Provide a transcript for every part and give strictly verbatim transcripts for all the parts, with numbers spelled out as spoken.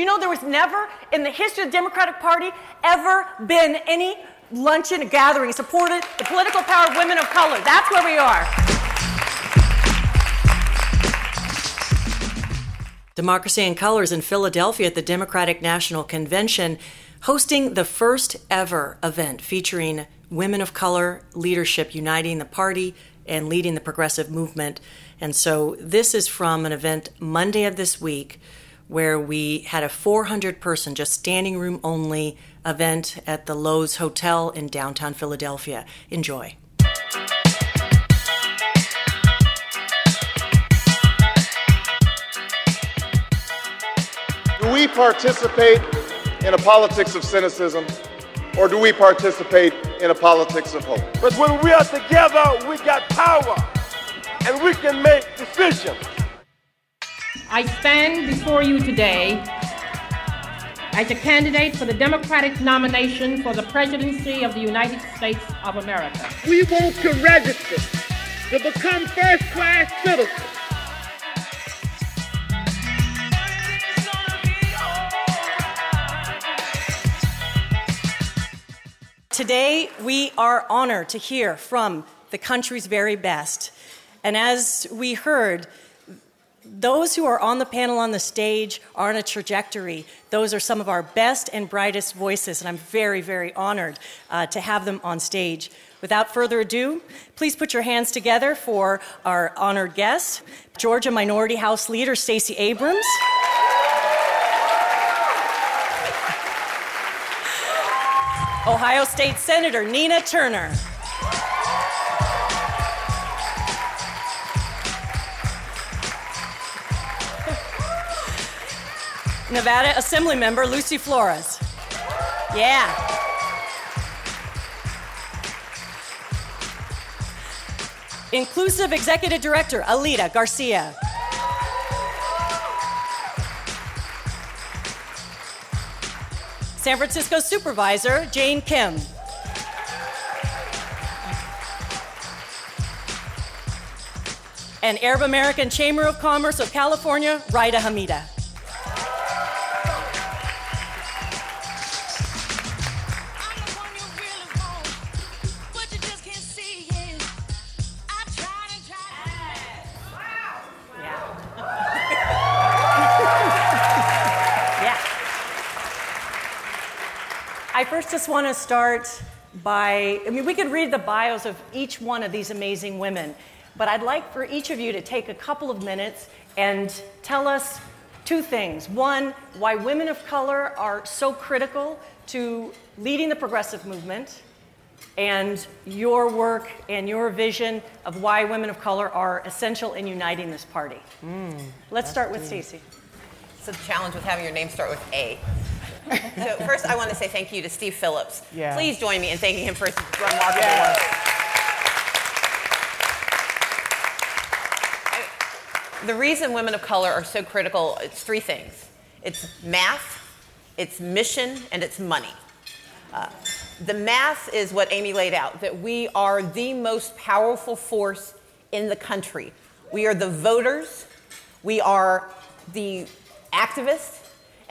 Do you know there was never, in the history of the Democratic Party, ever been any luncheon gathering supported the political power of women of color? That's where we are. Democracy in Color is in Philadelphia at the Democratic National Convention, hosting the first ever event featuring women of color leadership uniting the party and leading the progressive movement. And so this is from an event Monday of this week where we had a four hundred person, just standing room only event at the Loews Hotel in downtown Philadelphia. Enjoy. Do we participate in a politics of cynicism, or do we participate in a politics of hope? But when we are together, we got power, and we can make decisions. I stand before you today as a candidate for the Democratic nomination for the presidency of the United States of America. We want to register to become first-class citizens. Today, we are honored to hear from the country's very best. And as we heard, those who are on the panel on the stage are on a trajectory. Those are some of our best and brightest voices, and I'm very, very honored uh, to have them on stage. Without further ado, please put your hands together for our honored guests, Georgia Minority House Leader Stacey Abrams. Ohio State Senator Nina Turner. Nevada Assemblymember Lucy Flores. Yeah. Inclusv Executive Director Alida Garcia. San Francisco Supervisor Jane Kim. And Arab American Chamber of Commerce of California, Rida Hamida. I just want to start by, I mean, we could read the bios of each one of these amazing women, but I'd like for each of you to take a couple of minutes and tell us two things. One, why women of color are so critical to leading the progressive movement, and your work and your vision of why women of color are essential in uniting this party. Mm, Let's start with Stacey. It's a challenge with having your name start with A. So first, I want to say thank you to Steve Phillips. Yeah. Please join me in thanking him for his remarkable yeah. work. I, the reason women of color are so critical, it's three things. It's math, it's mission, and it's money. Uh, the math is what Amy laid out, that we are the most powerful force in the country. We are the voters. We are the activists.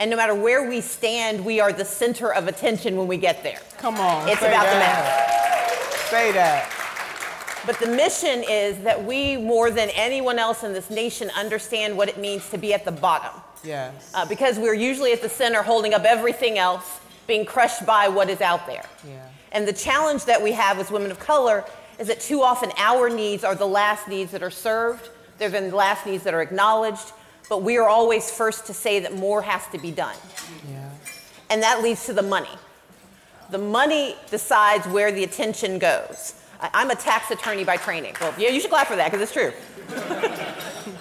And no matter where we stand, we are the center of attention when we get there. Come on. It's about the math. Say that. But the mission is that we, more than anyone else in this nation, understand what it means to be at the bottom. Yes. Uh, because we're usually at the center holding up everything else, being crushed by what is out there. Yeah. And the challenge that we have as women of color is that too often our needs are the last needs that are served. They're the last needs that are acknowledged. But we are always first to say that more has to be done. Yeah. And that leads to the money. The money decides where the attention goes. I'm a tax attorney by training. Well, yeah, you should clap for that, because it's true.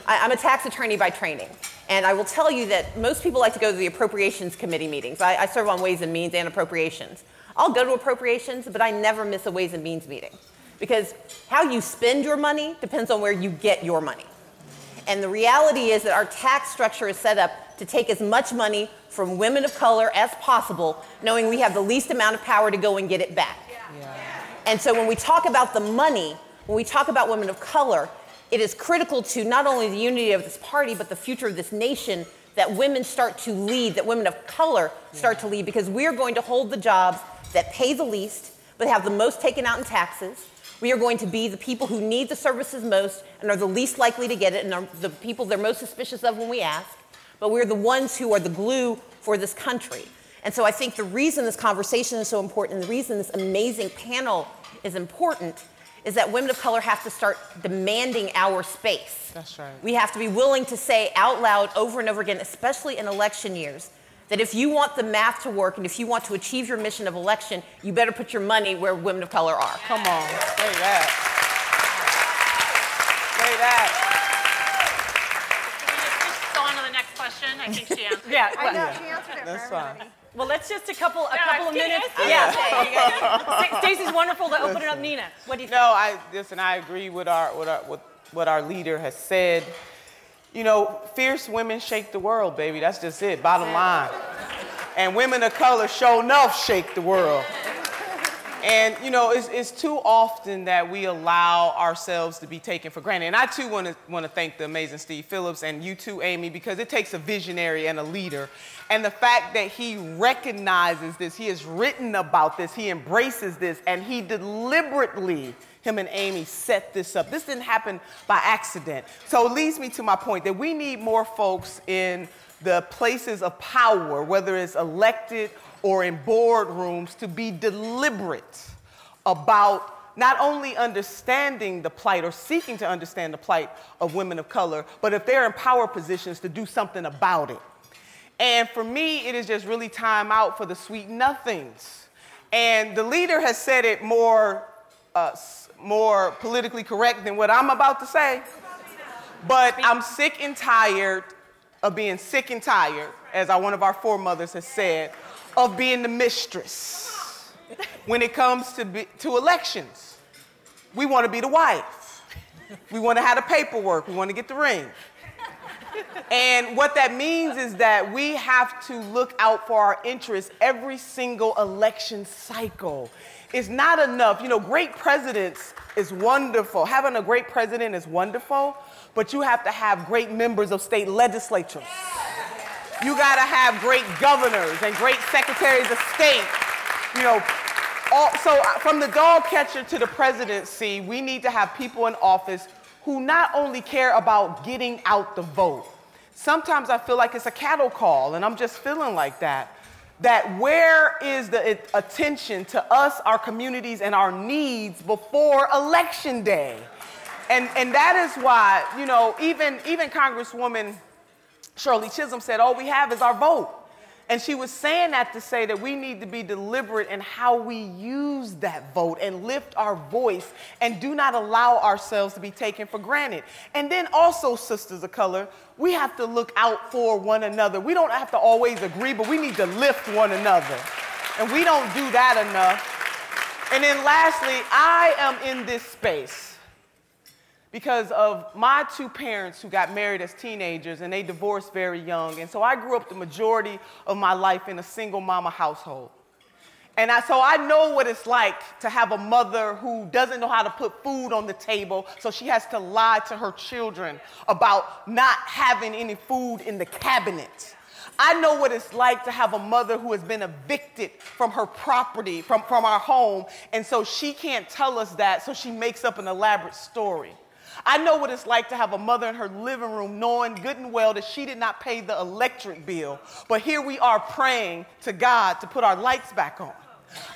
I'm a tax attorney by training. And I will tell you that most people like to go to the Appropriations Committee meetings. I, I serve on Ways and Means and Appropriations. I'll go to Appropriations, but I never miss a Ways and Means meeting. Because how you spend your money depends on where you get your money. And the reality is that our tax structure is set up to take as much money from women of color as possible, knowing we have the least amount of power to go and get it back. Yeah. Yeah. And so when we talk about the money, when we talk about women of color, it is critical to not only the unity of this party, but the future of this nation, that women start to lead, that women of color start to lead, because we are going to hold the jobs that pay the least but have the most taken out in taxes. We are going to be the people who need the services most and are the least likely to get it and are the people they're most suspicious of when we ask. But we're the ones who are the glue for this country. And so I think the reason this conversation is so important, the reason this amazing panel is important, is that women of color have to start demanding our space. That's right. We have to be willing to say out loud over and over again, especially in election years, that if you want the math to work and if you want to achieve your mission of election, you better put your money where women of color are. Come on. Say that. Say that. Can we just go on to the next question? I think she answered. Yeah, I know. She answered it. That's fine. Well, let's just a couple a no, couple of minutes. Yeah. yeah. Stacey's wonderful to listen. Open it up. Nina, what do you think? No, I listen. I agree with our what our with what our leader has said. You know, fierce women shake the world, baby. That's just it, bottom line. And women of color sure enough shake the world. And, you know, it's, it's too often that we allow ourselves to be taken for granted. And I, too, want to want to thank the amazing Steve Phillips and you, too, Amy, because it takes a visionary and a leader. And the fact that he recognizes this, he has written about this, he embraces this, and he deliberately, him and Amy, set this up. This didn't happen by accident. So it leads me to my point that we need more folks in the places of power, whether it's elected or in boardrooms, to be deliberate about not only understanding the plight or seeking to understand the plight of women of color, but if they're in power positions, to do something about it. And for me, it is just really time out for the sweet nothings. And the leader has said it more uh, more politically correct than what I'm about to say. But I'm sick and tired of being sick and tired, as our, one of our foremothers has said, of being the mistress when it comes to, be, to elections. We want to be the wife. We want to have the paperwork. We want to get the ring. And what that means is that we have to look out for our interests every single election cycle. It's not enough. You know, great presidents is wonderful. Having a great president is wonderful, but you have to have great members of state legislatures. You gotta have great governors and great secretaries of state. You know, all, so from the dog catcher to the presidency, we need to have people in office who not only care about getting out the vote. Sometimes I feel like it's a cattle call, and I'm just feeling like that. That where is the attention to us, our communities, and our needs before election day? And and that is why, you know, even even Congresswoman Shirley Chisholm said, all we have is our vote. And she was saying that to say that we need to be deliberate in how we use that vote and lift our voice and do not allow ourselves to be taken for granted. And then also, sisters of color, we have to look out for one another. We don't have to always agree, but we need to lift one another. And we don't do that enough. And then lastly, I am in this space because of my two parents who got married as teenagers, and they divorced very young. And so I grew up the majority of my life in a single mama household. And I, so I know what it's like to have a mother who doesn't know how to put food on the table, so she has to lie to her children about not having any food in the cabinet. I know what it's like to have a mother who has been evicted from her property, from, from our home, and so she can't tell us that, so she makes up an elaborate story. I know what it's like to have a mother in her living room knowing good and well that she did not pay the electric bill, but here we are praying to God to put our lights back on.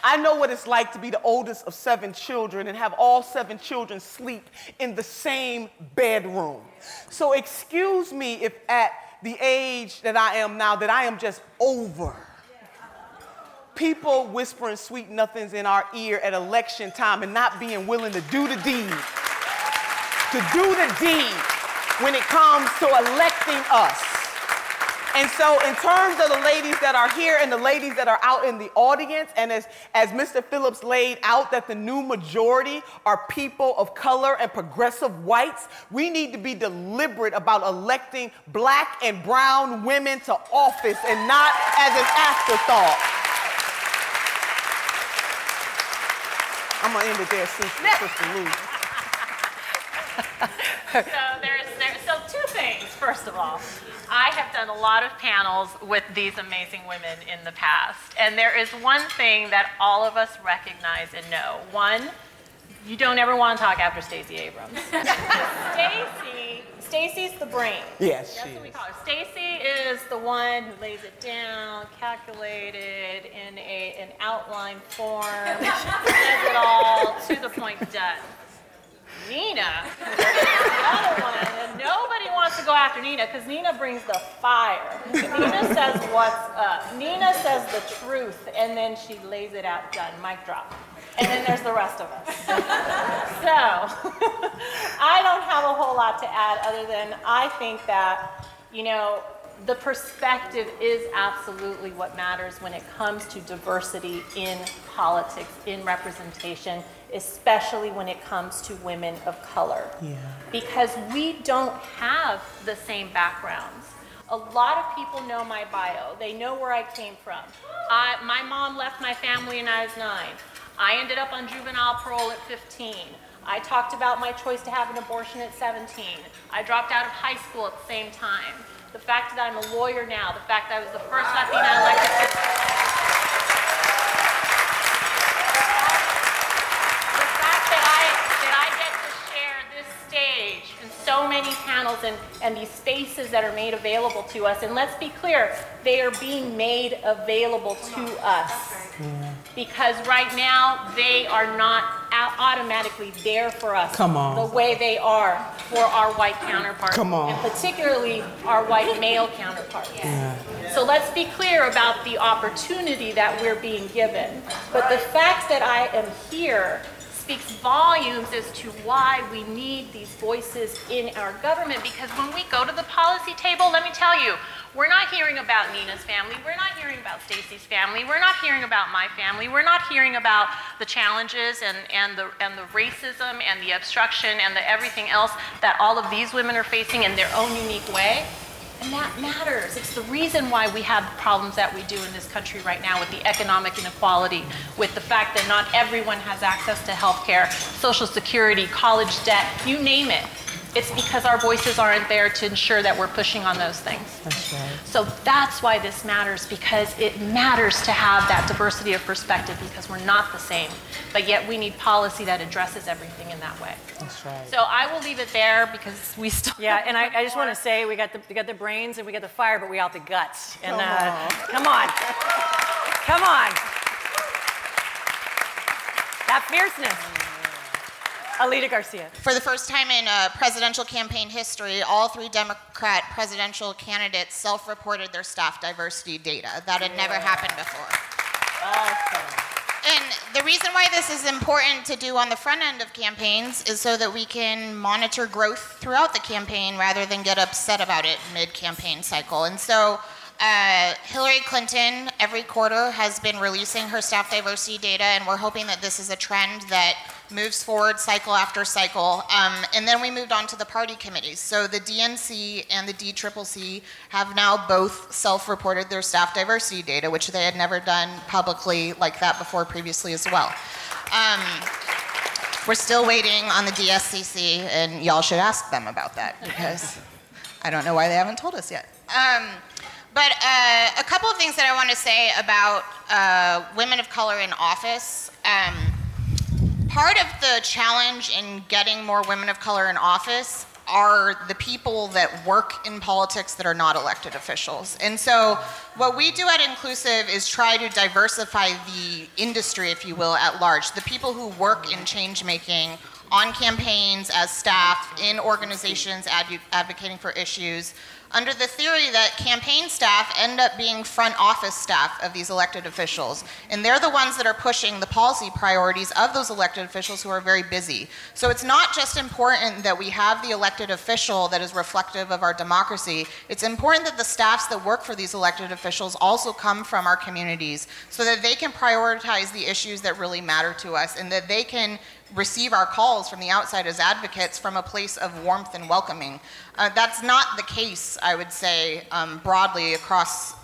I know what it's like to be the oldest of seven children and have all seven children sleep in the same bedroom. So excuse me if at the age that I am now that I am just over people whispering sweet nothings in our ear at election time and not being willing to do the deed. to do the deed when it comes to electing us. And so in terms of the ladies that are here and the ladies that are out in the audience, and as, as Mister Phillips laid out that the new majority are people of color and progressive whites, we need to be deliberate about electing black and brown women to office and not as an afterthought. I'm gonna end it there, sister, sister Lou. so there's, there's so two things. first of all. I have done a lot of panels with these amazing women in the past, and there is one thing that all of us recognize and know. One, you don't ever want to talk after Stacey Abrams. Stacey, Stacey's the brain. Yes, That's she what we is. call her. Stacey is the one who lays it down, calculated in a, an outline form, says it all, to the point, done. Nina is the other one, and nobody wants to go after Nina because Nina brings the fire. Nina says what's up. Nina says the truth, and then she lays it out, done, mic drop. And then there's the rest of us. So, I don't have a whole lot to add other than I think that, you know, the perspective is absolutely what matters when it comes to diversity in politics, in representation, especially when it comes to women of color. Yeah. Because we don't have the same backgrounds. A lot of people know my bio. They know where I came from. I, my mom left my family when I was nine. I ended up on juvenile parole at fifteen. I talked about my choice to have an abortion at seventeen. I dropped out of high school at the same time. The fact that I'm a lawyer now, the fact that I was the first Latina elected the fact that I that I get to share this stage and so many panels and, and these spaces that are made available to us. And let's be clear, they are being made available to us. Because right now they are not automatically there for us Come on. the way they are for our white counterparts, Come on. and particularly our white male counterparts. Yeah. Yeah. So let's be clear about the opportunity that we're being given. But the fact that I am here speaks volumes as to why we need these voices in our government, because when we go to the policy table, let me tell you, we're not hearing about Nina's family, we're not hearing about Stacey's family, we're not hearing about my family, we're not hearing about the challenges and, and, the, and the racism and the obstruction and the everything else that all of these women are facing in their own unique way. And that matters. It's the reason why we have the problems that we do in this country right now with the economic inequality, with the fact that not everyone has access to health care, Social Security, college debt, you name it. It's because our voices aren't there to ensure that we're pushing on those things. That's right. So that's why this matters, because it matters to have that diversity of perspective, because we're not the same, but yet we need policy that addresses everything in that way. That's right. So I will leave it there because we still. Yeah, and I, I just want to say we got the we got the brains and we got the fire, but we got the guts. And come uh, on, come on, come on. That fierceness. Alida Garcia. For the first time in uh, presidential campaign history, all three Democrat presidential candidates self-reported their staff diversity data. That had yeah. never happened before. Awesome. And the reason why this is important to do on the front end of campaigns is so that we can monitor growth throughout the campaign rather than get upset about it mid-campaign cycle. And so uh, Hillary Clinton, every quarter, has been releasing her staff diversity data, and we're hoping that this is a trend that moves forward cycle after cycle. Um, and then we moved on to the party committees. So the D N C and the D C C C have now both self-reported their staff diversity data, which they had never done publicly like that before previously as well. Um, we're still waiting on the D S C C, and y'all should ask them about that, because I don't know why they haven't told us yet. Um, but uh, a couple of things that I want to say about uh, women of color in office. Um, Part of the challenge in getting more women of color in office are the people that work in politics that are not elected officials. And so what we do at Inclusv is try to diversify the industry, if you will, at large. The people who work in change making on campaigns, as staff, in organizations adv- advocating for issues, under the theory that campaign staff end up being front office staff of these elected officials. And they're the ones that are pushing the policy priorities of those elected officials who are very busy. So it's not just important that we have the elected official that is reflective of our democracy. It's important that the staffs that work for these elected officials also come from our communities so that they can prioritize the issues that really matter to us and that they can receive our calls from the outside as advocates from a place of warmth and welcoming. Uh, that's not the case, I would say, um, broadly across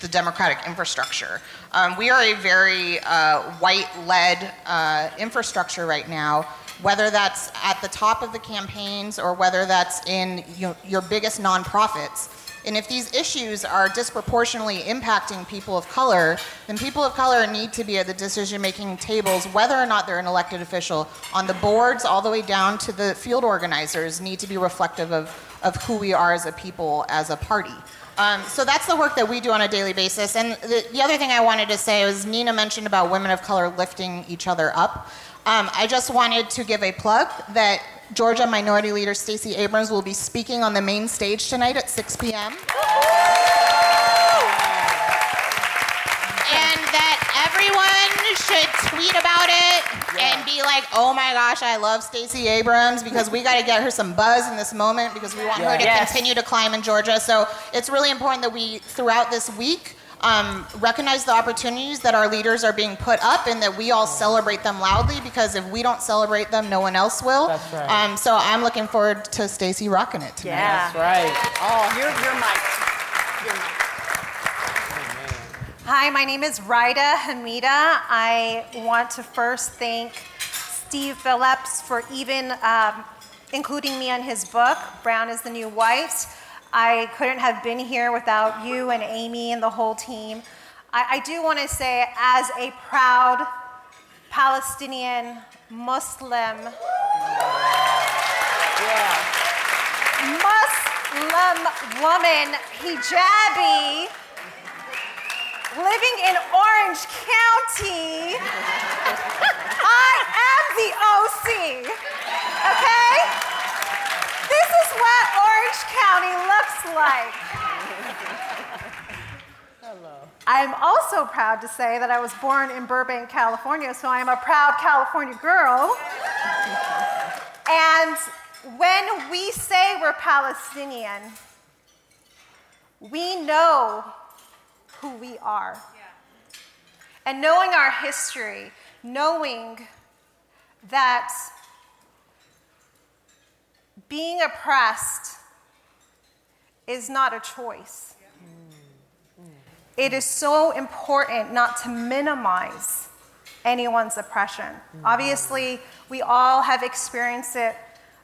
the democratic infrastructure. Um, we are a very uh, white-led uh, infrastructure right now, whether that's at the top of the campaigns or whether that's in your, your biggest nonprofits. And if these issues are disproportionately impacting people of color, then people of color need to be at the decision-making tables, whether or not they're an elected official. On the boards, all the way down to the field organizers, need to be reflective of, of who we are as a people, as a party. Um, so that's the work that we do on a daily basis. And the, the other thing I wanted to say was Nina mentioned about women of color lifting each other up. Um, I just wanted to give a plug that Georgia Minority Leader Stacey Abrams will be speaking on the main stage tonight at six p.m. And that everyone should tweet about it yeah. and be like, oh my gosh, I love Stacey Abrams, because we got to get her some buzz in this moment, because we want yeah. her to yes. continue to climb in Georgia. So it's really important that we, throughout this week, Um, recognize the opportunities that our leaders are being put up, and that we all celebrate them loudly, because if we don't celebrate them, no one else will. That's right. Um, so I'm looking forward to Stacey rocking it tonight. Yeah. That's right. Oh, here's your mic. Your mic. Hi, my name is Rida Hamida. I want to first thank Steve Phillips for even um, including me on his book, Brown is the New White. I couldn't have been here without you and Amy and the whole team. I, I do want to say, as a proud Palestinian Muslim, yeah. Muslim woman, hijabi, living in Orange County, I am the O C, okay? This is what Orange County looks like. Hello. I'm also proud to say that I was born in Burbank, California, so I am a proud California girl. And when we say we're Palestinian, we know who we are. Yeah. And knowing our history, knowing that being oppressed is not a choice. It is so important not to minimize anyone's oppression. Obviously, we all have experienced it,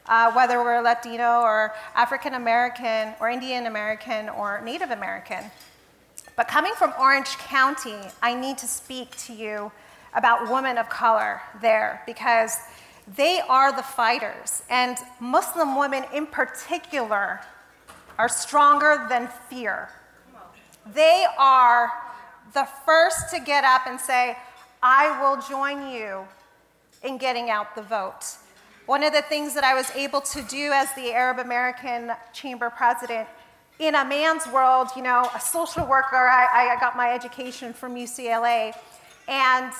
uh, whether we're Latino or African American or Indian American or Native American. But coming from Orange County, I need to speak to you about women of color there, because they are the fighters, and Muslim women in particular are stronger than fear. They are the first to get up and say, I will join you in getting out the vote. One of the things that I was able to do as the Arab American Chamber president, in a man's world, you know, a social worker, I, I got my education from U C L A, and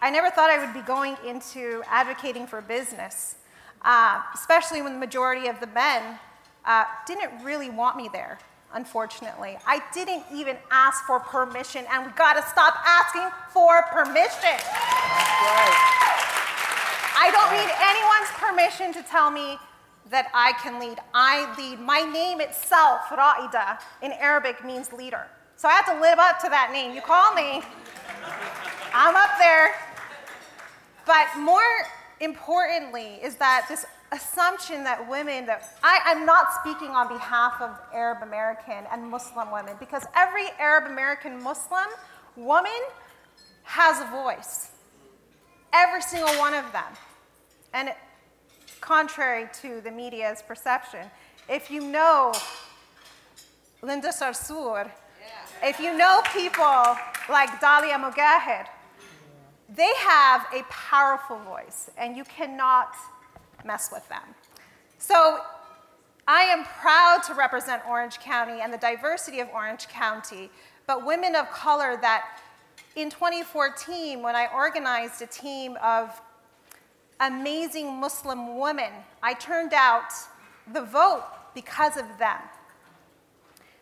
I never thought I would be going into advocating for business, uh, especially when the majority of the men uh, didn't really want me there, unfortunately. I didn't even ask for permission, and we gotta stop asking for permission. Right. I don't need anyone's permission to tell me that I can lead. I lead. My name itself, Ra'ida, in Arabic means leader. So I have to live up to that name. You call me, I'm up there. But more importantly is that this assumption that women, that I, I'm not speaking on behalf of Arab American and Muslim women, because every Arab American Muslim woman has a voice. Every single one of them. And contrary to the media's perception, if you know Linda Sarsour, if you know people like Dalia Mogahed, they have a powerful voice, and you cannot mess with them. So I am proud to represent Orange County and the diversity of Orange County, but women of color that in twenty fourteen, when I organized a team of amazing Muslim women, I turned out the vote because of them.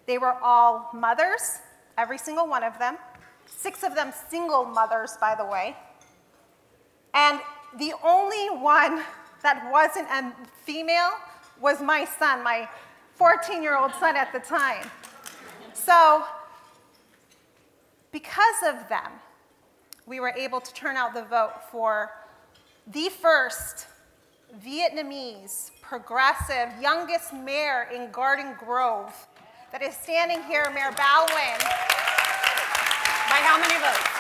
They were all mothers, every single one of them. Six of them single mothers, by the way. And the only one that wasn't a female was my son, my fourteen-year-old son at the time. So because of them, we were able to turn out the vote for the first Vietnamese, progressive, youngest mayor in Garden Grove that is standing here, Mayor Bao Nguyen. By how many votes?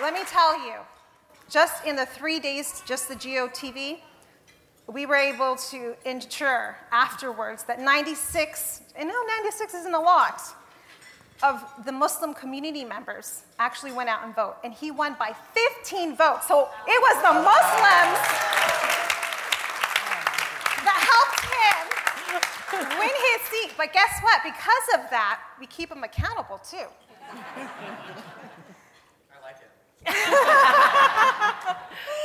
Let me tell you, just in the three days, just the G O T V, we were able to ensure afterwards that ninety-six, and no, ninety-six isn't a lot, of the Muslim community members actually went out and vote, and he won by fifteen votes. So it was the Muslims that helped him win his seat. But guess what? Because of that, we keep him accountable too. I like it.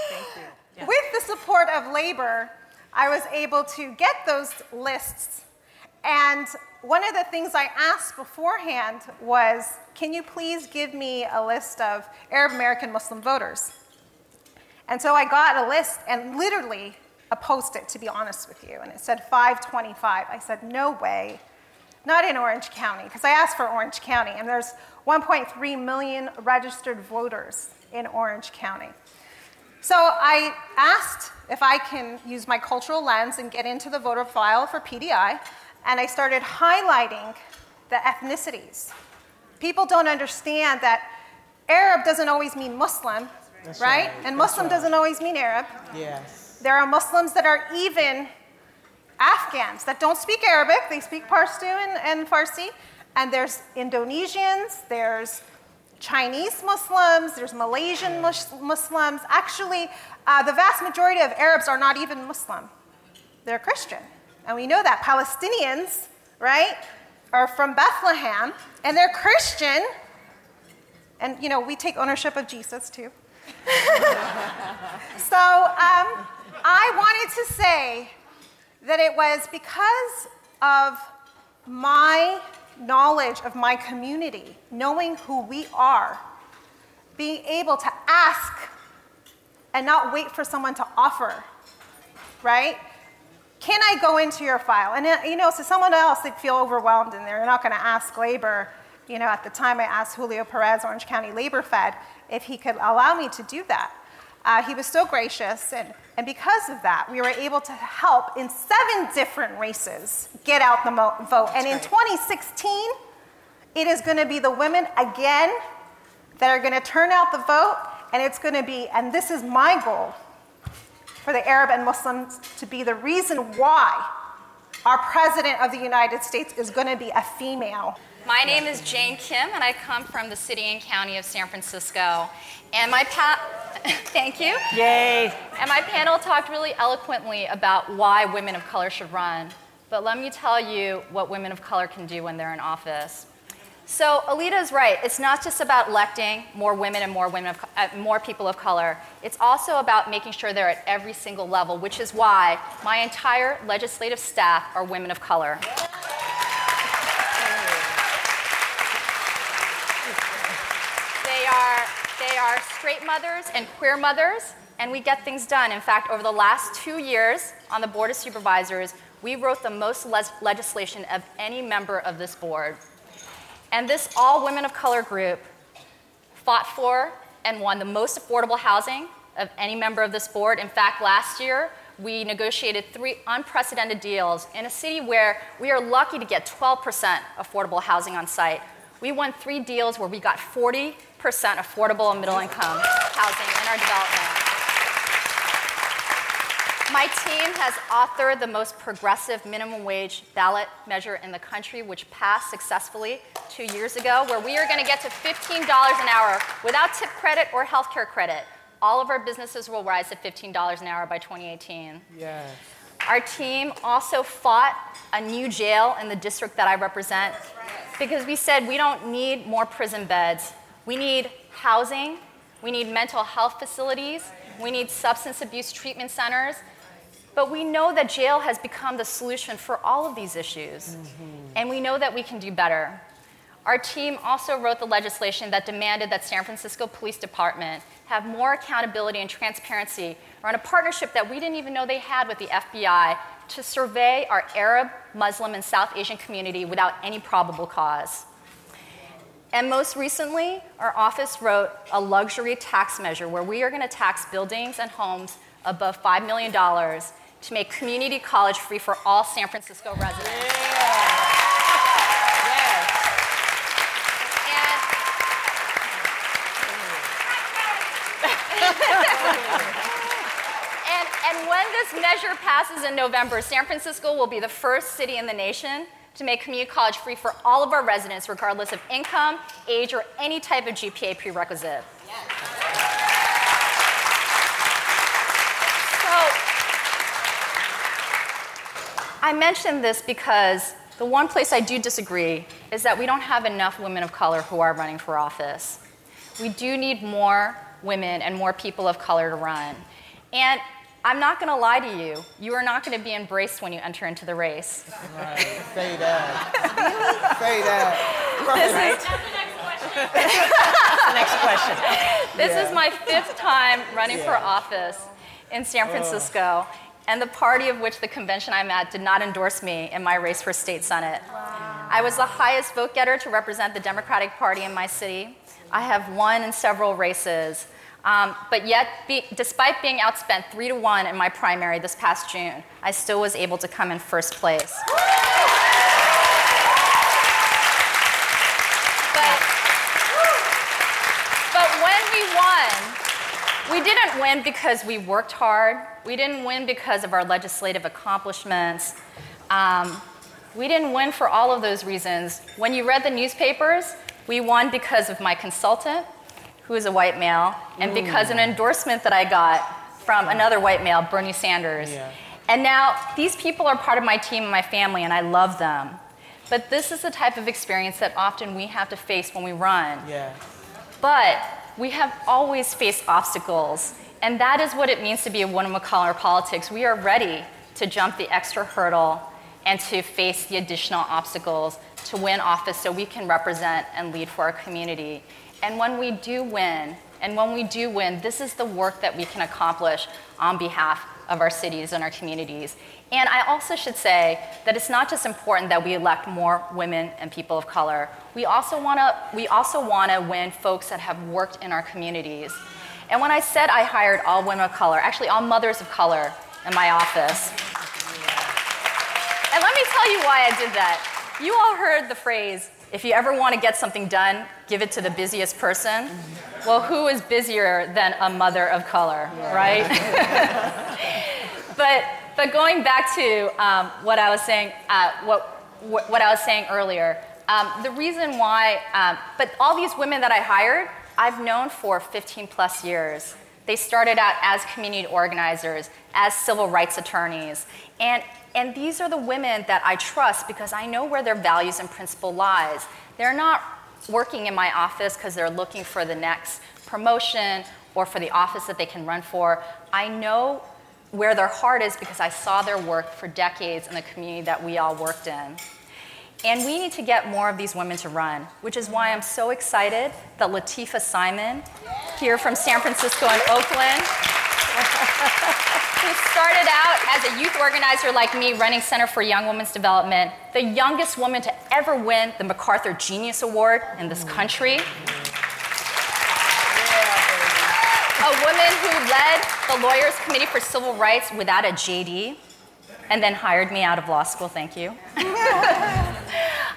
Thank you. Yeah. With the support of labor, I was able to get those lists. And one of the things I asked beforehand was, can you please give me a list of Arab American Muslim voters? And so I got a list and literally a post-it, to be honest with you. And it said five twenty-five. I said, no way. Not in Orange County, because I asked for Orange County. And there's one point three million registered voters in Orange County. So I asked if I can use my cultural lens and get into the voter file for P D I. And I started highlighting the ethnicities. People don't understand that Arab doesn't always mean Muslim, right? right? And Muslim right. doesn't always mean Arab. Yes. There are Muslims that are even Afghans that don't speak Arabic. They speak Pashto and, and Farsi. And there's Indonesians, there's Chinese Muslims, there's Malaysian mus- Muslims. Actually, uh, the vast majority of Arabs are not even Muslim. They're Christian. And we know that Palestinians, right, are from Bethlehem, and they're Christian. And, you know, we take ownership of Jesus, too. So um, I wanted to say that it was because of my knowledge of my community, knowing who we are, being able to ask and not wait for someone to offer, right? Can I go into your file? And, you know, so someone else, they'd feel overwhelmed, and they're not going to ask labor. You know, at the time, I asked Julio Perez, Orange County Labor Fed, if he could allow me to do that. Uh, he was so gracious, and, and because of that, we were able to help in seven different races get out the mo- vote. That's and in twenty sixteen, it is going to be the women again that are going to turn out the vote, and it's going to be, and this is my goal, for the Arab and Muslims to be the reason why our president of the United States is going to be a female. My name is Jane Kim, and I come from the city and county of San Francisco. And my pa- thank you. Yay. And my panel talked really eloquently about why women of color should run. But let me tell you what women of color can do when they're in office. So Alida is right. It's not just about electing more women and more women, of, uh, more people of color. It's also about making sure they're at every single level, which is why my entire legislative staff are women of color. They are, they are straight mothers and queer mothers, and we get things done. In fact, over the last two years on the Board of Supervisors, we wrote the most les- legislation of any member of this board. And this all-women of color group fought for and won the most affordable housing of any member of this board. In fact, last year, we negotiated three unprecedented deals in a city where we are lucky to get twelve percent affordable housing on site. We won three deals where we got forty percent affordable and middle-income housing in our development. My team has authored the most progressive minimum wage ballot measure in the country, which passed successfully two years ago, where we are going to get to fifteen dollars an hour without tip credit or health care credit. All of our businesses will rise to fifteen dollars an hour by twenty eighteen. Yes. Our team also fought a new jail in the district that I represent because we said we don't need more prison beds. We need housing. We need mental health facilities. We need substance abuse treatment centers. But we know that jail has become the solution for all of these issues, mm-hmm. and we know that we can do better. Our team also wrote the legislation that demanded that San Francisco Police Department have more accountability and transparency around a partnership that we didn't even know they had with the F B I to survey our Arab, Muslim, and South Asian community without any probable cause. And most recently, our office wrote a luxury tax measure where we are going to tax buildings and homes above five million dollars to make community college free for all San Francisco residents. Yeah. And, and when this measure passes in November, San Francisco will be the first city in the nation to make community college free for all of our residents, regardless of income, age, or any type of G P A prerequisite. Yes. So, I mentioned this because the one place I do disagree is that we don't have enough women of color who are running for office. We do need more women and more people of color to run. And I'm not going to lie to you, you are not going to be embraced when you enter into the race. Right. Say that. Say that. Right. This is, That's the next question. That's the next question. This yeah. is my fifth time running yeah. for office in San Francisco, oh. and the party of which the convention I'm at did not endorse me in my race for state senate. Wow. I was the highest vote getter to represent the Democratic Party in my city. I have won in several races, um, but yet, be, despite being outspent three to one in my primary this past June, I still was able to come in first place. But, but when we won, we didn't win because we worked hard. We didn't win because of our legislative accomplishments. Um, we didn't win for all of those reasons. When you read the newspapers, we won because of my consultant, who is a white male, and because an endorsement that I got from another white male, Bernie Sanders. Yeah. And now these people are part of my team and my family, and I love them. But this is the type of experience that often we have to face when we run. Yeah. But we have always faced obstacles, and that is what it means to be a woman of color politics. We are ready to jump the extra hurdle and to face the additional obstacles to win office so we can represent and lead for our community. And when we do win, and when we do win, this is the work that we can accomplish on behalf of our cities and our communities. And I also should say that it's not just important that we elect more women and people of color. We also wanna, we also wanna win folks that have worked in our communities. And when I said I hired all women of color, actually all mothers of color in my office. And let me tell you why I did that. You all heard the phrase, if you ever want to get something done, give it to the busiest person. Well, who is busier than a mother of color, yeah. right? but but going back to um, what I was saying, uh, what what I was saying earlier, um, the reason why, um, but all these women that I hired, I've known for fifteen plus years. They started out as community organizers, as civil rights attorneys, and. And these are the women that I trust because I know where their values and principle lies. They're not working in my office because they're looking for the next promotion or for the office that they can run for. I know where their heart is because I saw their work for decades in the community that we all worked in. And we need to get more of these women to run, which is why I'm so excited that Latifah Simon, here from San Francisco and Oakland, who started out as a youth organizer like me running Center for Young Women's Development, the youngest woman to ever win the MacArthur Genius Award in this country. Yeah, a woman who led the Lawyers Committee for Civil Rights without a J D and then hired me out of law school, thank you,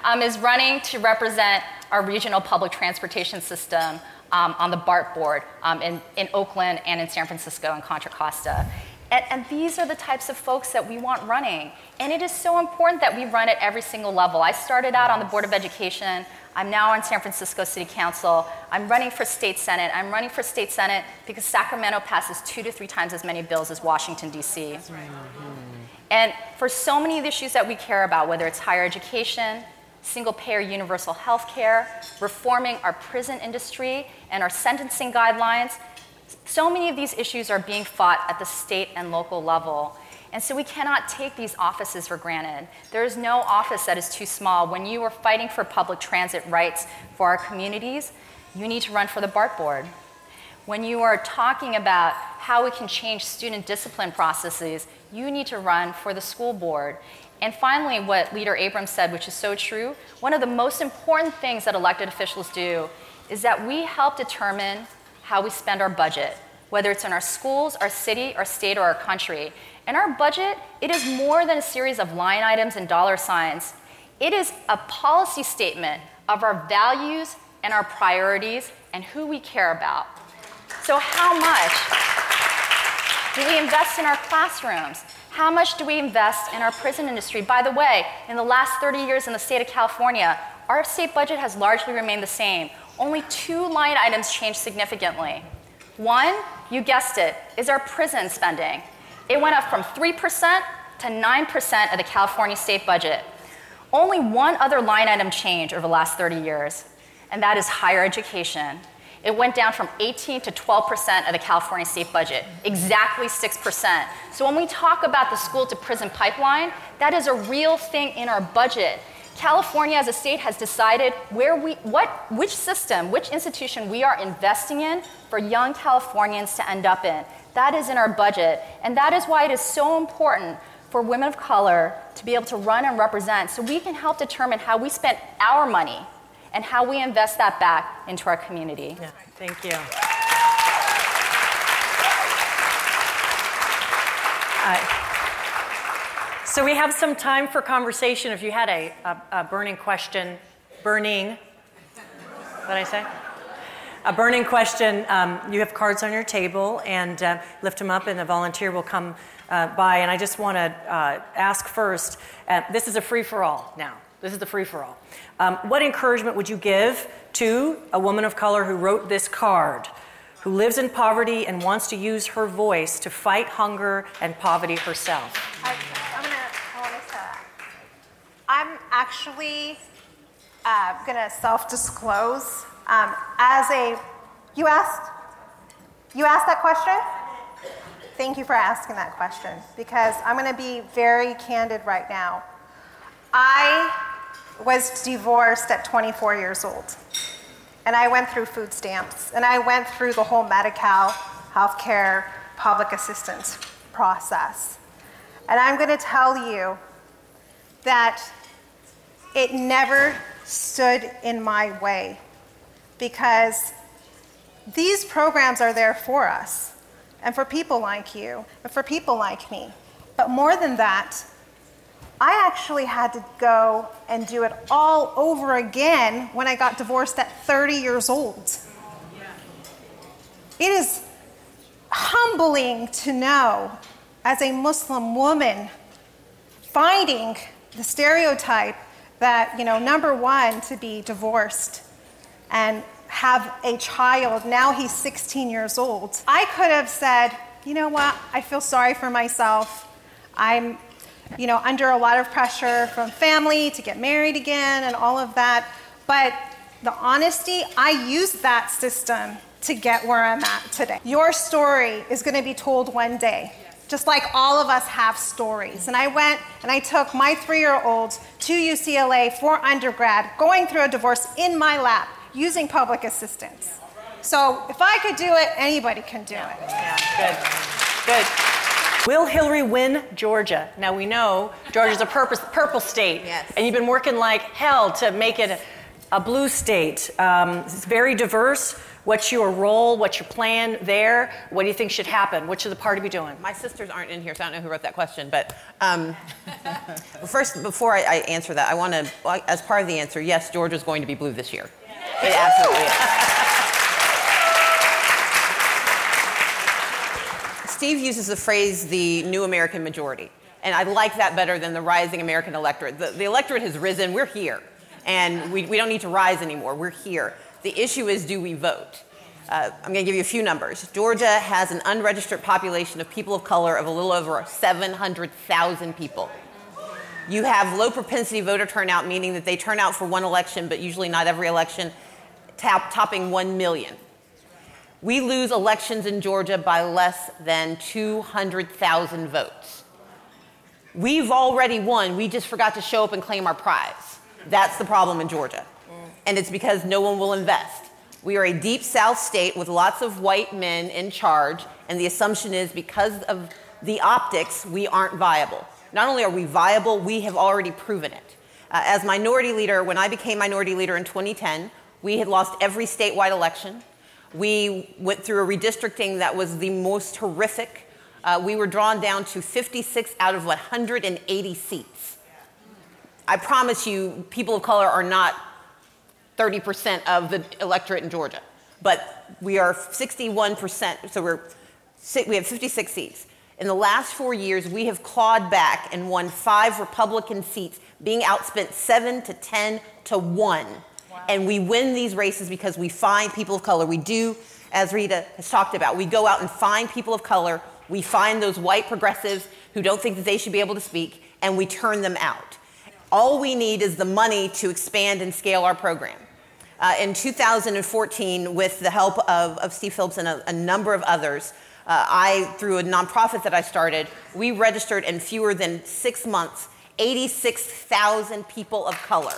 um, is running to represent our regional public transportation system um, on the BART board um, in, in Oakland and in San Francisco and Contra Costa. And, and these are the types of folks that we want running. And it is so important that we run at every single level. I started out on the Board of Education. I'm now on San Francisco City Council. I'm running for State Senate. I'm running for State Senate because Sacramento passes two to three times as many bills as Washington, D C. That's right. And for so many of the issues that we care about, whether it's higher education, single-payer universal health care, reforming our prison industry and our sentencing guidelines, so many of these issues are being fought at the state and local level. And so we cannot take these offices for granted. There is no office that is too small. When you are fighting for public transit rights for our communities, you need to run for the BART board. When you are talking about how we can change student discipline processes, you need to run for the school board. And finally, what Leader Abrams said, which is so true, one of the most important things that elected officials do is that we help determine how we spend our budget, whether it's in our schools, our city, our state, or our country. And our budget, it is more than a series of line items and dollar signs. It is a policy statement of our values and our priorities and who we care about. So how much do we invest in our classrooms? How much do we invest in our prison industry? By the way, in the last thirty years in the state of California, our state budget has largely remained the same. Only two line items changed significantly. One, you guessed it, is our prison spending. It went up from three percent to nine percent of the California state budget. Only one other line item changed over the last thirty years, and that is higher education. It went down from eighteen to twelve percent of the California state budget, exactly six percent. So when we talk about the school to prison pipeline, that is a real thing in our budget. California as a state has decided where we, what, which system, which institution we are investing in for young Californians to end up in. That is in our budget, and that is why it is so important for women of color to be able to run and represent, so we can help determine how we spend our money and how we invest that back into our community. Yeah, thank you. Uh, so we have some time for conversation. If you had a, a, a burning question, burning, what did I say? A burning question, um, you have cards on your table, and uh, lift them up and a volunteer will come uh, by. And I just want to uh, ask first, uh, this is a free-for-all now. This is the free-for-all. Um, what encouragement would you give to a woman of color who wrote this card, who lives in poverty and wants to use her voice to fight hunger and poverty herself? I, I'm gonna, I wanna say that. I'm actually uh, gonna self-disclose um, as a, you asked, you asked that question? Thank you for asking that question, because I'm gonna be very candid right now. I was divorced at twenty-four years old, and I went through food stamps, and I went through the whole Medi-Cal, healthcare, public assistance process. And I'm going to tell you that it never stood in my way, because these programs are there for us, and for people like you, and for people like me. But more than that, I actually had to go and do it all over again when I got divorced at thirty years old. It is humbling to know, as a Muslim woman, fighting the stereotype that, you know, number one, to be divorced and have a child, now he's sixteen years old. I could have said, you know what, I feel sorry for myself. I'm you know, under a lot of pressure from family to get married again and all of that. But the honesty, I used that system to get where I'm at today. Your story is going to be told one day, just like all of us have stories. And I went and I took my three-year-old to U C L A for undergrad, going through a divorce in my lap, using public assistance. So if I could do it, anybody can do yeah. it. Yeah, good, good. Will Hillary win Georgia? Now, we know Georgia's a purpose, purple state, yes. and you've been working like hell to make it a, a blue state. Um, it's very diverse. What's your role? What's your plan there? What do you think should happen? What should the party be doing? My sisters aren't in here, so I don't know who wrote that question. But um, first, before I, I answer that, I want to, as part of the answer, yes, Georgia's going to be blue this year. Yeah. It absolutely is. Steve uses the phrase, the new American majority. And I like that better than the rising American electorate. The, the electorate has risen. We're here. And we, we don't need to rise anymore. We're here. The issue is, do we vote? Uh, I'm going to give you a few numbers. Georgia has an unregistered population of people of color of a little over seven hundred thousand people. You have low propensity voter turnout, meaning that they turn out for one election, but usually not every election, top, topping one million. We lose elections in Georgia by less than two hundred thousand votes. We've already won. We just forgot to show up and claim our prize. That's the problem in Georgia. And it's because no one will invest. We are a deep South state with lots of white men in charge, and the assumption is because of the optics, we aren't viable. Not only are we viable, we have already proven it. Uh, as minority leader, when I became minority leader in twenty ten, we had lost every statewide election. We went through a redistricting that was the most horrific. Uh, we were drawn down to fifty-six out of one hundred eighty seats. I promise you, people of color are not thirty percent of the electorate in Georgia, but we are sixty-one percent, so we're, we have fifty-six seats. In the last four years, we have clawed back and won five Republican seats, being outspent seven to ten to one. Wow. And we win these races because we find people of color. We do, as Rida has talked about, we go out and find people of color. We find those white progressives who don't think that they should be able to speak, and we turn them out. All we need is the money to expand and scale our program. Uh, in two thousand fourteen, with the help of, of Steve Phillips and a, a number of others, Uh, I, through a nonprofit that I started, we registered in fewer than six months, eighty-six thousand people of color.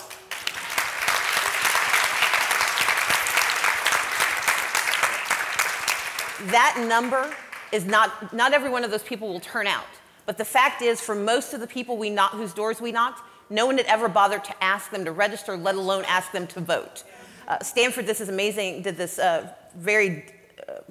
That number is not, not every one of those people will turn out. But the fact is, for most of the people we knocked, whose doors we knocked, no one had ever bothered to ask them to register, let alone ask them to vote. Uh, Stanford, this is amazing, did this uh, very... Uh,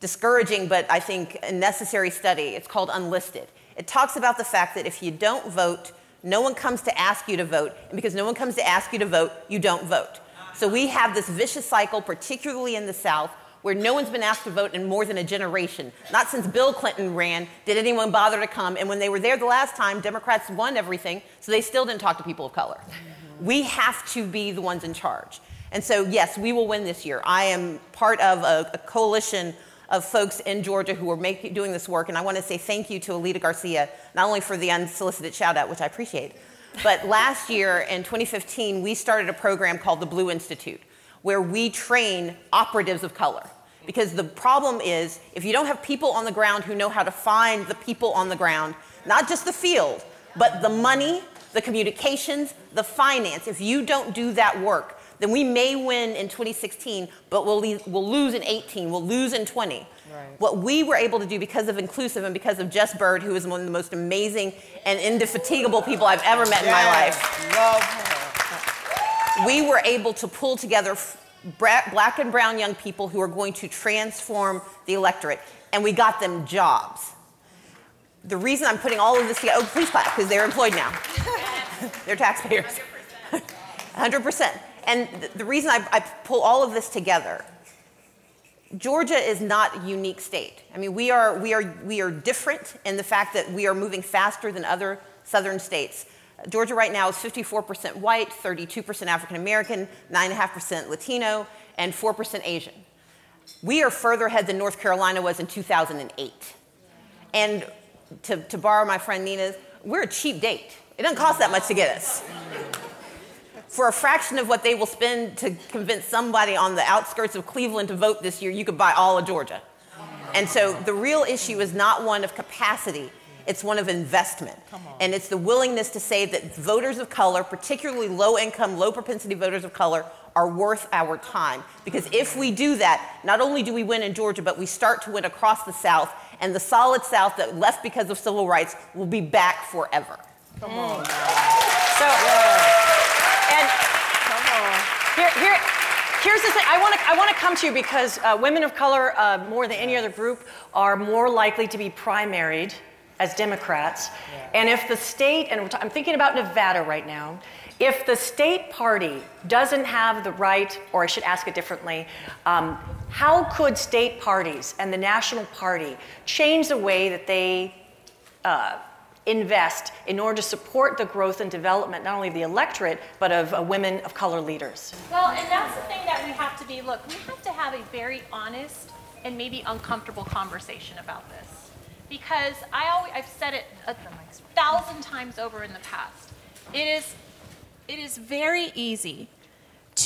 discouraging, but I think a necessary study. It's called Unlisted. It talks about the fact that if you don't vote, no one comes to ask you to vote, and because no one comes to ask you to vote, you don't vote. So we have this vicious cycle, particularly in the South, where no one's been asked to vote in more than a generation. Not since Bill Clinton ran did anyone bother to come, and when they were there the last time, Democrats won everything, so they still didn't talk to people of color. Mm-hmm. We have to be the ones in charge. And so, yes, we will win this year. I am part of a, a coalition of folks in Georgia who are make, doing this work, and I want to say thank you to Alida Garcia, not only for the unsolicited shout-out, which I appreciate, but last year in twenty fifteen, we started a program called the Blue Institute, where we train operatives of color. Because the problem is, if you don't have people on the ground who know how to find the people on the ground, not just the field, but the money, the communications, the finance, if you don't do that work, then we may win in twenty sixteen, but we'll, leave, we'll lose in eighteen, we'll lose in twenty. Right. What we were able to do because of Inclusv and because of Jess Bird, who is one of the most amazing and indefatigable people I've ever met in yes. my life. Love her. We were able to pull together black and brown young people who are going to transform the electorate, and we got them jobs. The reason I'm putting all of this together, oh, please clap, because they're employed now. They're taxpayers. one hundred percent. And the reason I, I pull all of this together, Georgia is not a unique state. I mean, we are, we are, we are different in the fact that we are moving faster than other southern states. Georgia right now is fifty-four percent white, thirty-two percent African American, nine point five percent Latino, and four percent Asian. We are further ahead than North Carolina was in two thousand eight. And to, to borrow my friend Nina's, we're a cheap date. It doesn't cost that much to get us. For a fraction of what they will spend to convince somebody on the outskirts of Cleveland to vote this year, you could buy all of Georgia. And so the real issue is not one of capacity, it's one of investment. And it's the willingness to say that voters of color, particularly low-income, low-propensity voters of color, are worth our time. Because if we do that, not only do we win in Georgia, but we start to win across the South, and the solid South that left because of civil rights will be back forever. Come on. So. Yeah. And here, here, here's the thing. I want to I want to come to you because uh, women of color, uh, more than any other group, are more likely to be primaried as Democrats. Yeah. And if the state, and I'm thinking about Nevada right now, if the state party doesn't have the right, or I should ask it differently, um, how could state parties and the national party change the way that they uh, invest in order to support the growth and development, not only of the electorate, but of uh, women of color leaders? Well, and that's the thing that we have to be, look, we have to have a very honest and maybe uncomfortable conversation about this. Because I always, I've said it a thousand times over in the past. It is, it is very easy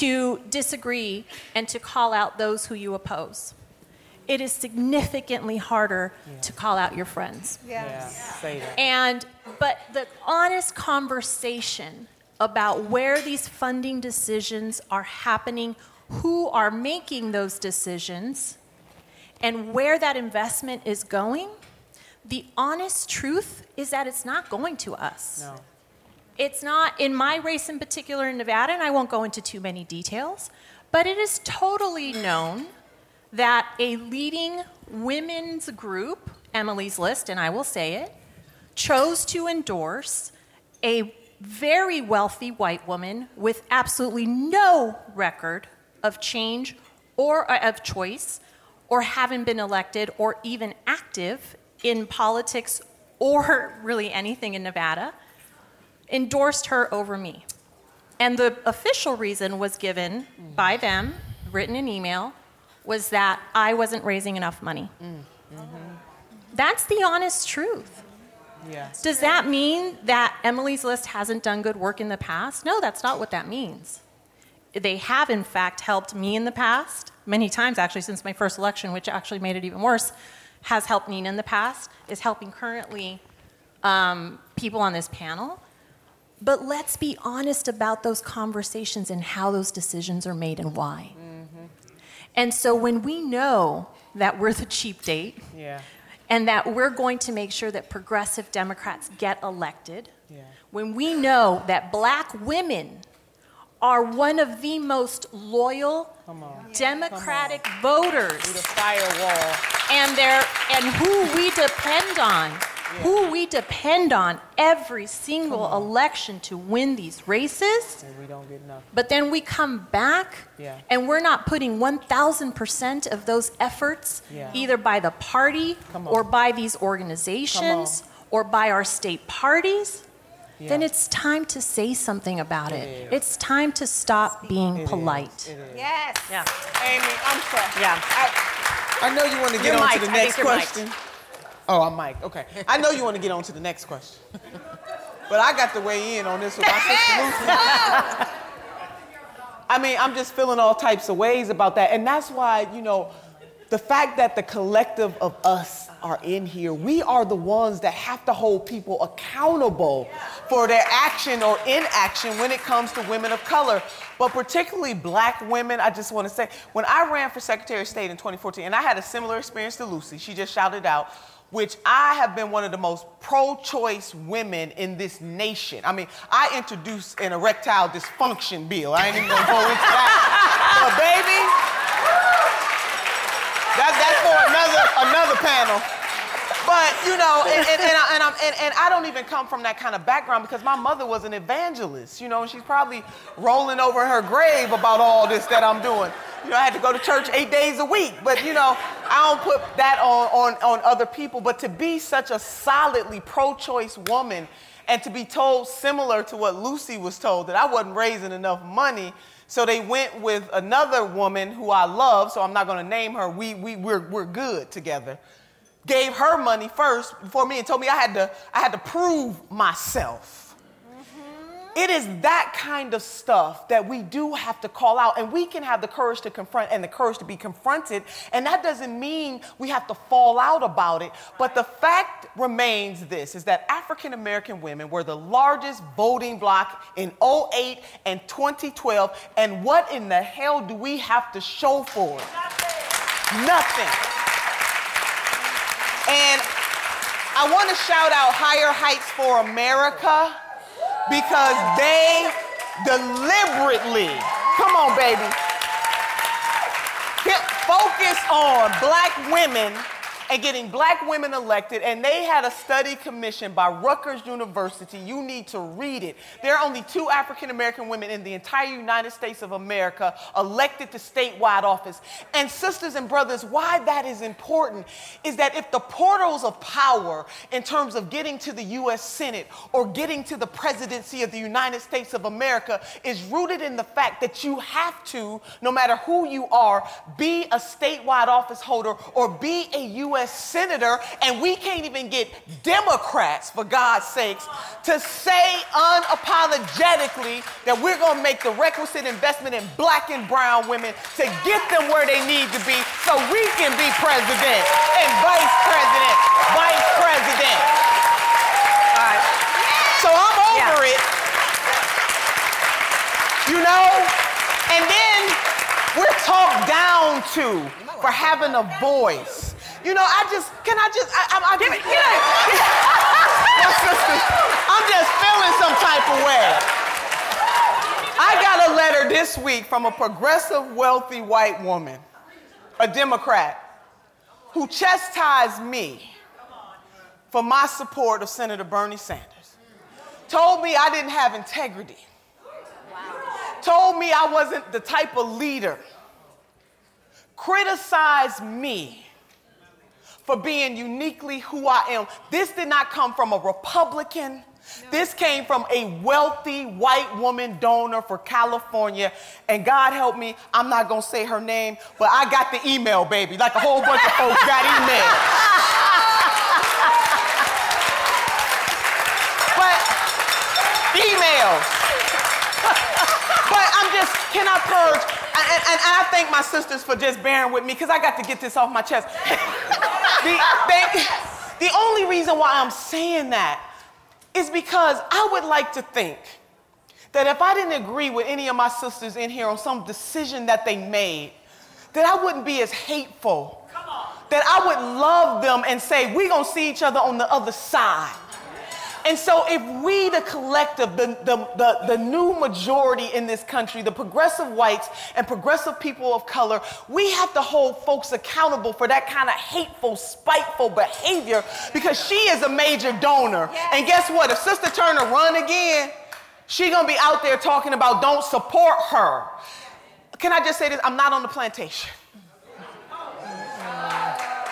to disagree and to call out those who you oppose. It is significantly harder yeah. to call out your friends. Yes. Yeah. Yeah. And but the honest conversation about where these funding decisions are happening, who are making those decisions, and where that investment is going, the honest truth is that it's not going to us. No. It's not, in my race in particular in Nevada, and I won't go into too many details, but it is totally known that a leading women's group, Emily's List, and I will say it, chose to endorse a very wealthy white woman with absolutely no record of change or of choice, or haven't been elected or even active in politics or really anything in Nevada, endorsed her over me. And the official reason was given by them, written in email, was that I wasn't raising enough money. Mm-hmm. That's the honest truth. Yeah. Does that mean that Emily's List hasn't done good work in the past? No, that's not what that means. They have, in fact, helped me in the past, many times actually since my first election, which actually made it even worse, has helped Nina in the past, is helping currently um, people on this panel. But let's be honest about those conversations and how those decisions are made and why. Mm-hmm. And so when we know that we're the cheap date, yeah. and that we're going to make sure that progressive Democrats get elected, yeah. when we know that black women are one of the most loyal Democratic voters, the firewall. and they're and who we depend on, yeah. who we depend on every single election to win these races. And we don't get enough. But then we come back, yeah. and we're not putting one thousand percent of those efforts, yeah. either by the party or by these organizations or by our state parties. Yeah. Then it's time to say something about it. it. It's time to stop being it polite. Is. It is. Yes. Yeah. Amy, I'm sorry. Yeah. I, I know you want to get on mic'd. to the next question. Oh, I'm mic'd. Okay. I know you want to get on to the next question. But I got to weigh in on this with my sister Lucy. I mean, I'm just feeling all types of ways about that. And that's why, you know, the fact that the collective of us are in here, we are the ones that have to hold people accountable for their action or inaction when it comes to women of color, but particularly black women. I just want to say, when I ran for Secretary of State in twenty fourteen, and I had a similar experience to Lucy, she just shouted out, which I have been one of the most pro-choice women in this nation. I mean, I introduced an erectile dysfunction bill. I ain't even gonna go into that. But baby, That, that's for another another panel. But, you know, and, and, and, I, and, I'm, and, and I don't even come from that kind of background because my mother was an evangelist, you know, and she's probably rolling over in her grave about all this that I'm doing. You know, I had to go to church eight days a week. But, you know, I don't put that on, on, on other people. But to be such a solidly pro-choice woman and to be told similar to what Lucy was told, that I wasn't raising enough money. So they went with another woman who I love, so I'm not going to name her. We, we, we're, we're good together. Gave her money first for me and told me I had to, I had to prove myself. Mm-hmm. It is that kind of stuff that we do have to call out, and we can have the courage to confront and the courage to be confronted. And that doesn't mean we have to fall out about it. But the fact remains this, is that African-American women were the largest voting bloc in oh eight and twenty twelve, and what in the hell do we have to show for it? Nothing. Nothing. And I want to shout out Higher Heights for America, because they deliberately, come on baby, focus on black women and getting black women elected, and they had a study commissioned by Rutgers University. You need to read it. There are only two African-American women in the entire United States of America elected to statewide office. And sisters and brothers, why that is important is that if the portals of power in terms of getting to the U S Senate or getting to the presidency of the United States of America is rooted in the fact that you have to, no matter who you are, be a statewide office holder or be a U S Senator, and we can't even get Democrats, for God's sakes, to say unapologetically that we're going to make the requisite investment in black and brown women to get them where they need to be so we can be president and vice president, vice president. All right. So I'm over yeah. it. You know? And then we're talked down to for having a voice. You know, I just, can I just, I, I'm, I'm just, it, get it. My sisters, I'm just feeling some type of way. I got a letter this week from a progressive, wealthy white woman, a Democrat, who chastised me for my support of Senator Bernie Sanders. Told me I didn't have integrity. Wow. Told me I wasn't the type of leader. Criticized me for being uniquely who I am. This did not come from a Republican. No. This came from a wealthy white woman donor for California. And God help me, I'm not going to say her name, but I got the email, baby. Like a whole bunch of folks got email. Emails. But I'm just, can I purge? And, and, and I thank my sisters for just bearing with me because I got to get this off my chest. the, they, the only reason why I'm saying that is because I would like to think that if I didn't agree with any of my sisters in here on some decision that they made, that I wouldn't be as hateful. Come on. That I would love them and say, we're going to see each other on the other side. And so if we, the collective, the, the, the, the new majority in this country, the progressive whites and progressive people of color, we have to hold folks accountable for that kind of hateful, spiteful behavior because she is a major donor. Yes. And guess what? If Sister Turner run again, she gonna be out there talking about don't support her. Can I just say this? I'm not on the plantation.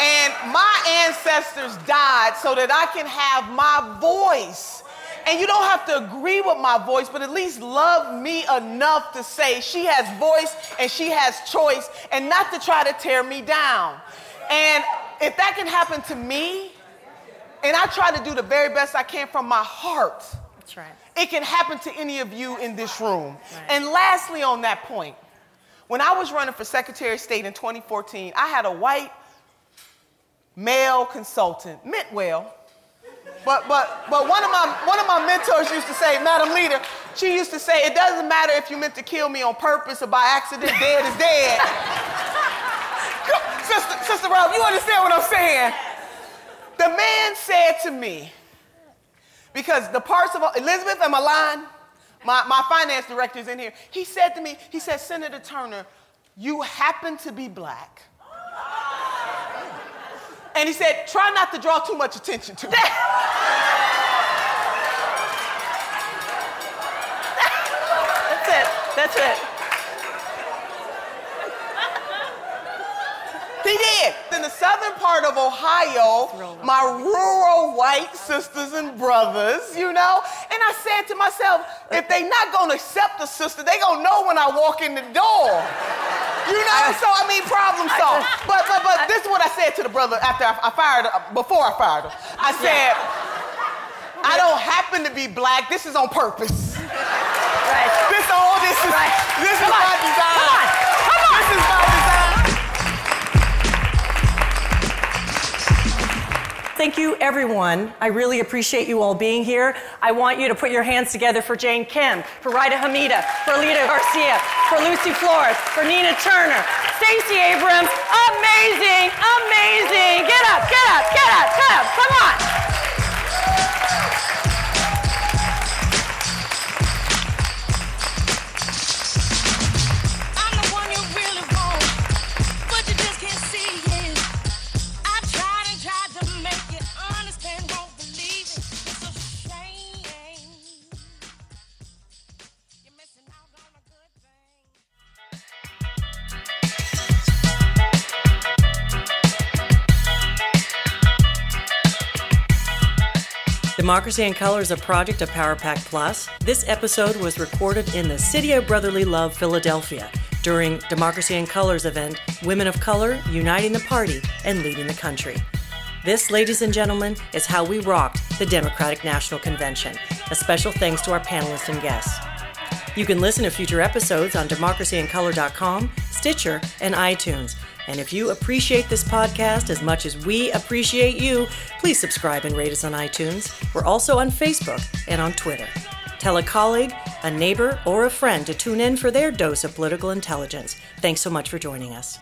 And my ancestors died so that I can have my voice. And you don't have to agree with my voice, but at least love me enough to say she has voice and she has choice and not to try to tear me down. And if that can happen to me, and I try to do the very best I can from my heart, that's right. It can happen to any of you in this room. Right. And lastly on that point, when I was running for Secretary of State in twenty fourteen, I had a white male consultant, meant well, but but but one of my one of my mentors used to say, Madam Leader, she used to say, it doesn't matter if you meant to kill me on purpose or by accident, dead is dead. Sister, Sister Rob, you understand what I'm saying? The man said to me, because the parts of Elizabeth and Milan, my, my finance director is in here, he said to me, he said, Senator Turner, you happen to be black. And he said, try not to draw too much attention to it. That's it. That's it. He did. In the southern part of Ohio, my rural white sisters and brothers, you know, and I said to myself, if they're not going to accept a sister, they're going to know when I walk in the door. You know, I, so I mean, problem solved. I, but but but I, this is what I said to the brother after I, I fired him, before I fired him. I said, yeah. I don't happen to be black. This is on purpose. Right. This all this is right. This Come is on. my design. Come on. Come on. This is my design. Thank you, everyone. I really appreciate you all being here. I want you to put your hands together for Jane Kim, for Rida Hamida, for Alida Garcia, for Lucy Flores, for Nina Turner, Stacey Abrams. Amazing, amazing. Get up, get up, get up, get up. Come on. I'm the one you really want, but you just can't see it. I tried and tried to make you understand, won't believe it. It's a shame. You're missing out on a good thing. Democracy in Color is a project of PowerPack Plus. This episode was recorded in the City of Brotherly Love, Philadelphia, during Democracy in Color's event, Women of Color Uniting the Party and Leading the Country. This, ladies and gentlemen, is how we rocked the Democratic National Convention. A special thanks to our panelists and guests. You can listen to future episodes on democracy in color dot com, Stitcher, and iTunes. And if you appreciate this podcast as much as we appreciate you, please subscribe and rate us on iTunes. We're also on Facebook and on Twitter. Tell a colleague, a neighbor, or a friend to tune in for their dose of political intelligence. Thanks so much for joining us.